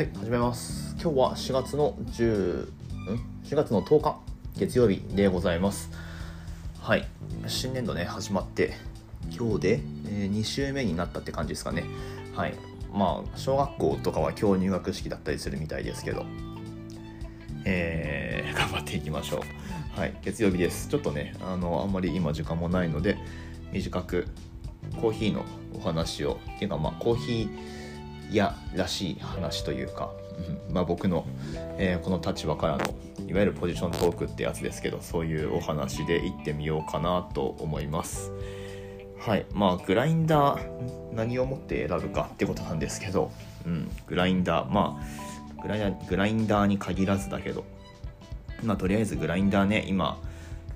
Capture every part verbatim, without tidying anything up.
はい、始めます。今日はしがつの10、しがつのとおか月曜日でございます。はい、新年度ね始まって今日で、えー、に週目になったって感じですかね。はい、まあ小学校とかは今日入学式だったりするみたいですけど、えー、頑張っていきましょう。はい、月曜日です。ちょっとねあのあんまり今時間もないので短くコーヒーのお話をっていうかまあコーヒーいやらしい話というか、うんまあ、僕の、えー、この立場からのいわゆるポジショントークってやつですけど、そういうお話でいってみようかなと思います。はい、まあグラインダー何をもって選ぶかってことなんですけど、うん、グラインダーまあグライダー、グラインダーに限らずだけど、まあとりあえずグラインダーね今、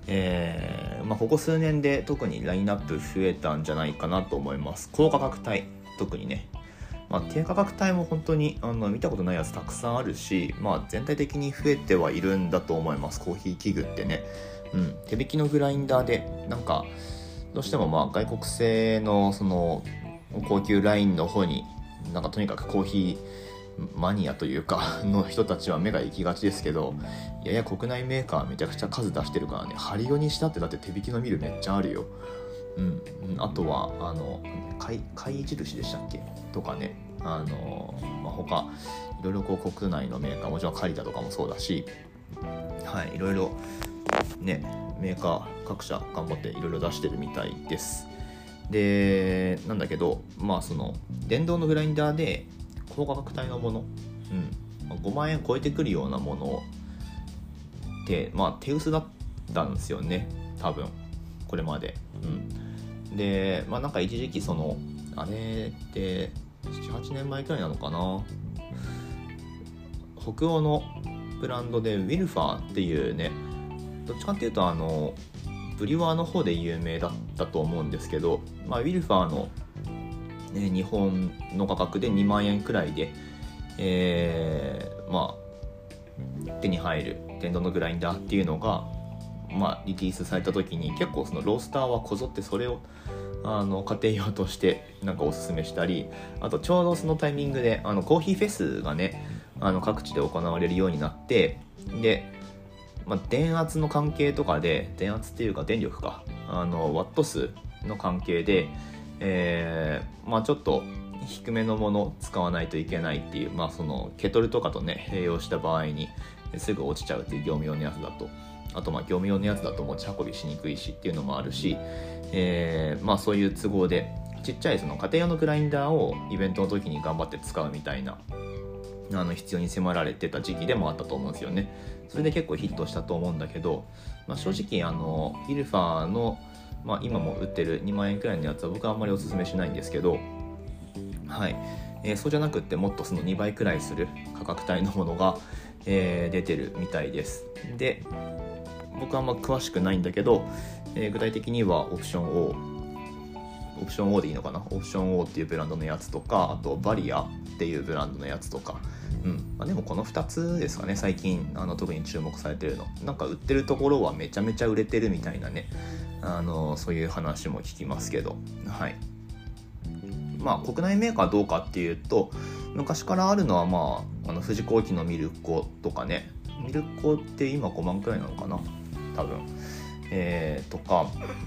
えーまあ、ここ数年で特にラインナップ増えたんじゃないかなと思います。高価格帯特にねまあ、低価格帯も本当にあの見たことないやつたくさんあるし、まあ、全体的に増えてはいるんだと思います。コーヒー器具ってね、うん、手引きのグラインダーでなんかどうしてもまあ外国製 の, その高級ラインの方になんかとにかくコーヒーマニアというかの人たちは目が行きがちですけど、いやいや国内メーカーめちゃくちゃ数出してるからね、ハリオにしたってだって手引きのミルめっちゃあるよ。うん、あとはあの貝印でしたっけとかね、あの、まあ、他いろいろこう国内のメーカーもちろんカリタとかもそうだし、はい、いろいろねメーカー各社頑張っていろいろ出してるみたいです。でなんだけどまあその電動のグラインダーで高価格帯のもの、うん、ごまんえん超えてくるようなものってまあ手薄だったんですよね多分これまで、うん、でまあなんか一時期そのあれってななはちねんまえくらいなのかな、北欧のブランドでウィルファーっていうね、どっちかっていうとあのブリュワーの方で有名だったと思うんですけど、まあ、ウィルファーの、ね、日本の価格でにまんえんくらいで、えー、まあ手に入る電動のグラインダーっていうのがまあ、リリースされた時に結構そのロースターはこぞってそれをあの家庭用としてなんかおすすめしたり、あとちょうどそのタイミングであのコーヒーフェスがねあの各地で行われるようになって、で、まあ、電圧の関係とかで電圧っていうか電力かあのワット数の関係で、えーまあ、ちょっと低めのものを使わないといけないっていう、まあ、そのケトルとかとね併用した場合にすぐ落ちちゃうっていう業務用のやつだと、あとまあ業務用のやつだと持ち運びしにくいしっていうのもあるし、えー、まあそういう都合でちっちゃいその家庭用のグラインダーをイベントの時に頑張って使うみたいなあの必要に迫られてた時期でもあったと思うんですよね。それで結構ヒットしたと思うんだけど、まあ、正直あのイルファーの、まあ、今も売ってるにまんえんくらいのやつは僕はあんまりおすすめしないんですけど、はい、えー、そうじゃなくってもっとそのにばいくらいする価格帯のものが、えー、出てるみたいです。で僕はあんま詳しくないんだけど、えー、具体的にはオプション O オプション O でいいのかな、オプション O っていうブランドのやつとか、あとバリアっていうブランドのやつとか、うんまあ、でもこのふたつですかね最近あの特に注目されてるの。なんか売ってるところはめちゃめちゃ売れてるみたいなね、あのそういう話も聞きますけど、はい、まあ国内メーカーどうかっていうと昔からあるのは、まあ、あの富士工機のミルコとかね、ミルコって今ごまんくらいなのかな多分、えー、とか、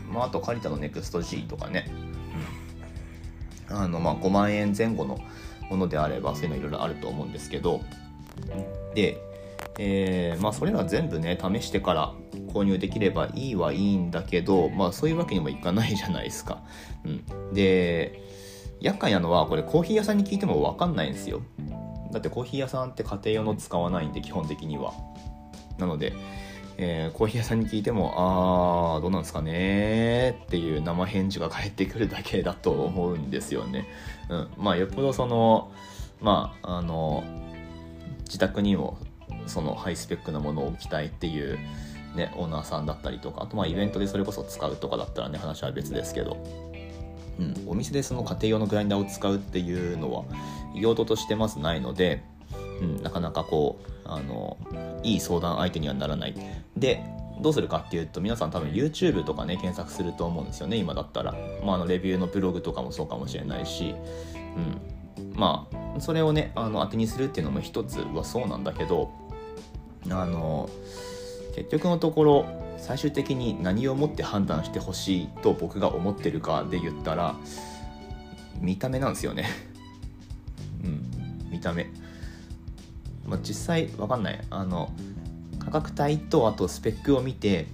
まあ、あとカリタのネクスト G とかね、うん、あのまあごまんえんぜん後のものであればそういうのいろいろあると思うんですけど、で、えーまあ、それら全部ね試してから購入できればいいはいいんだけど、まあ、そういうわけにもいかないじゃないですか、うん、で厄介なのはこれコーヒー屋さんに聞いても分かんないんですよ。だってコーヒー屋さんって家庭用の使わないんで基本的には。なのでえー、コーヒー屋さんに聞いてもあーどうなんですかねっていう生返事が返ってくるだけだと思うんですよね、うん、まあよっぽどそのまああの自宅にもそのハイスペックなものを置きたいっていうねオーナーさんだったりとか、あとまあイベントでそれこそ使うとかだったらね話は別ですけど、うん、お店でその家庭用のグラインダーを使うっていうのは用途としてまずないので、うん、なかなかこうあのいい相談相手にはならない。でどうするかっていうと皆さん多分 YouTube とかね検索すると思うんですよね今だったら、まあ、あのレビューのブログとかもそうかもしれないし、うん、まあそれをねあの当てにするっていうのも一つはそうなんだけど、あの結局のところ最終的に何をもって判断してほしいと僕が思ってるかで言ったら見た目なんですよねうん、見た目、まあ、実際わかんない、あの価格帯とあとスペックを見て、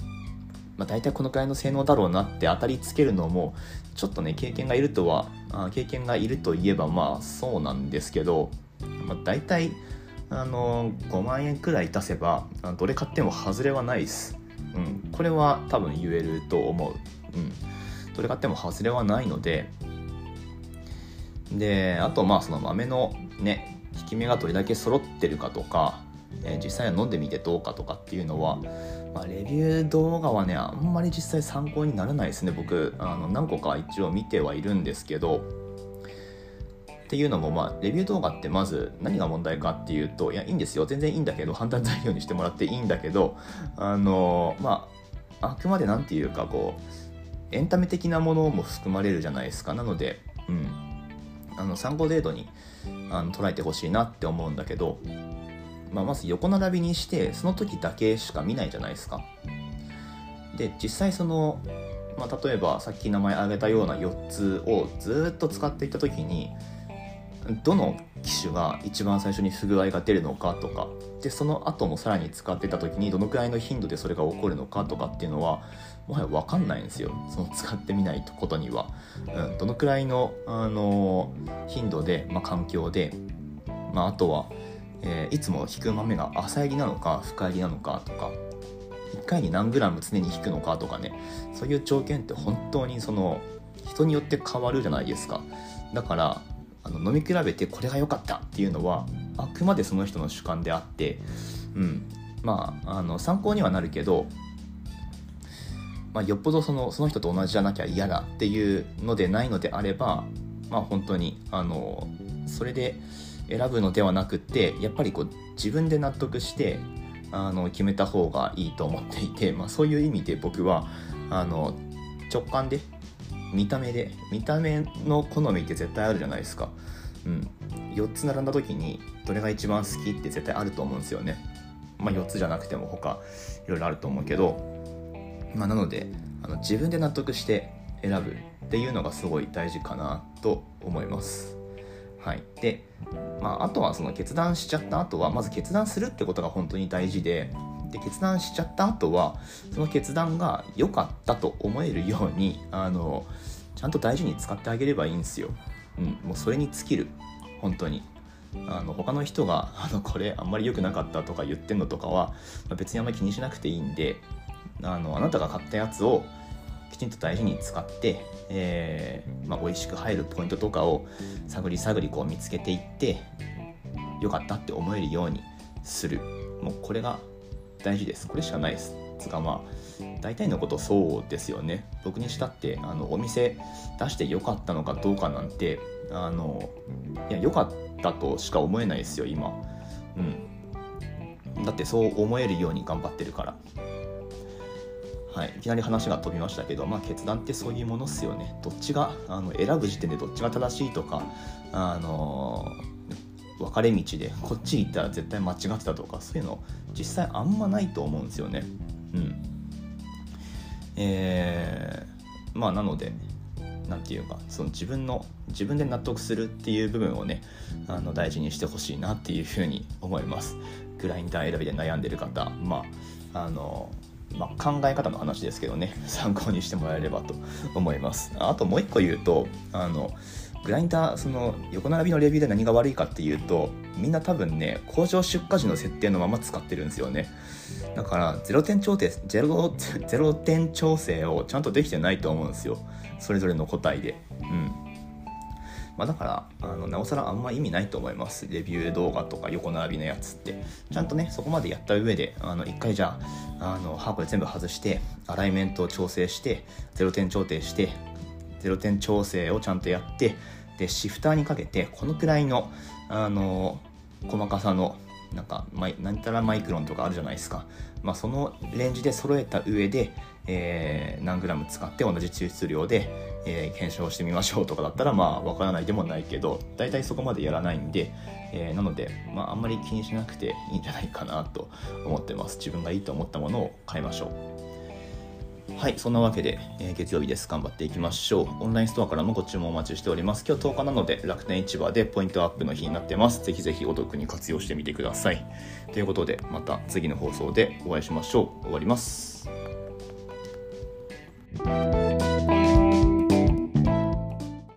まあ、大体このくらいの性能だろうなって当たりつけるのもちょっとね経験がいるとはあ経験がいるといえばまあそうなんですけど、まあ、大体あのごまんえんくらい出せばどれ買っても外れはないです、うん、これは多分言えると思う、うん、どれ買っても外れはないので、であとまあその豆のね効き目がどれだけ揃ってるかとか、えー、実際に飲んでみてどうかとかっていうのは、まあ、レビュー動画はねあんまり実際参考にならないですね。僕あの何個か一応見てはいるんですけど、っていうのもまあレビュー動画ってまず何が問題かっていうと、いやいいんですよ全然いいんだけど判断材料にしてもらっていいんだけど、あのまああくまでなんていうかこうエンタメ的なものも含まれるじゃないですか。なのでうんあの参考程度にあの捉えてほしいなって思うんだけど、まあ、まず横並びにしてその時だけしか見ないじゃないですか。で実際その、まあ、例えばさっき名前挙げたようなよっつをずっと使っていった時にどの機種が一番最初に不具合が出るのかとか、でその後もさらに使っていた時にどのくらいの頻度でそれが起こるのかとかっていうのはもはや分かんないんですよ。その使ってみないことには、うん、どのくらいの、あのー、頻度で、まあ、環境で、まあ、あとは、えー、いつも引く豆が浅煎りなのか深煎りなのかとか、いっかいに何グラム常に引くのかとかね、そういう条件って本当にその人によって変わるじゃないですか。だからあの飲み比べてこれが良かったっていうのはあくまでその人の主観であって、うん、まあ、あの参考にはなるけど、まあ、よっぽどその、その人と同じじゃなきゃ嫌だっていうのでないのであれば、まあ、本当にあのそれで選ぶのではなくってやっぱりこう自分で納得してあの決めた方がいいと思っていて、まあ、そういう意味で僕はあの直感で見た目で見た目の好みって絶対あるじゃないですか、うん、よっつ並んだ時にどれが一番好きって絶対あると思うんですよね。まあよっつじゃなくても他いろいろあると思うけど、まあ、なのであの自分で納得して選ぶっていうのがすごい大事かなと思います。はい、で、まあ、あとはその決断しちゃった後はまず決断するってことが本当に大事で、で決断しちゃった後はその決断が良かったと思えるようにあのちゃんと大事に使ってあげればいいんですよ、うん、もうそれに尽きる。本当にあの他の人があのこれあんまり良くなかったとか言ってんのとかは別にあんまり気にしなくていいんで、あのあなたが買ったやつをきちんと大事に使って、えーまあ、美味しく入るポイントとかを探り探りこう見つけていって良かったって思えるようにする。もうこれが大事です。これしかないです。つかまあ大体のことそうですよね。僕にしたってあのお店出して良かったのかどうかなんてあのいや良かったとしか思えないですよ今、うん、だってそう思えるように頑張ってるから。はい、いきなり話が飛びましたけど、まあ、決断ってそういうものっすよね。どっちがあの選ぶ時点でどっちが正しいとか、あのー、分かれ道でこっち行ったら絶対間違ってたとかそういうの実際あんまないと思うんですよね、うんえー、まあなのでなんていうかその自分の自分で納得するっていう部分をねあの大事にしてほしいなっていうふうに思います。グラインダー選びで悩んでる方、まああのーまあ、考え方の話ですけどね参考にしてもらえればと思います。あともう一個言うとあのグラインダーその横並びのレビューで何が悪いかっていうとみんな多分ね工場出荷時の設定のまま使ってるんですよね。だからゼロてん調整ゼロ、ゼロ点調整をちゃんとできてないと思うんですよそれぞれの個体で、うんまあ、だからあのなおさらあんま意味ないと思います。レビュー動画とか横並びのやつってちゃんとねそこまでやった上であのいっかいじゃああのハーブ全部外してアライメントを調整してゼロてん調整してゼロてん調整をちゃんとやってでシフターにかけてこのくらいの、あの細かさのなんか何たらマイクロンとかあるじゃないですか、まあ、そのレンジで揃えた上で、えー、何グラム使って同じ抽出量で、えー、検証してみましょうとかだったらまあわからないでもないけど、だいたいそこまでやらないんで、えー、なので、まあ、あんまり気にしなくていいんじゃないかなと思ってます。自分がいいと思ったものを買いましょう。はい、そんなわけで、えー、月曜日です。頑張っていきましょう。オンラインストアからもご注文お待ちしております。今日とおかなので楽天市場でポイントアップの日になってます。ぜひぜひお得に活用してみてください。ということで、また次の放送でお会いしましょう。終わります。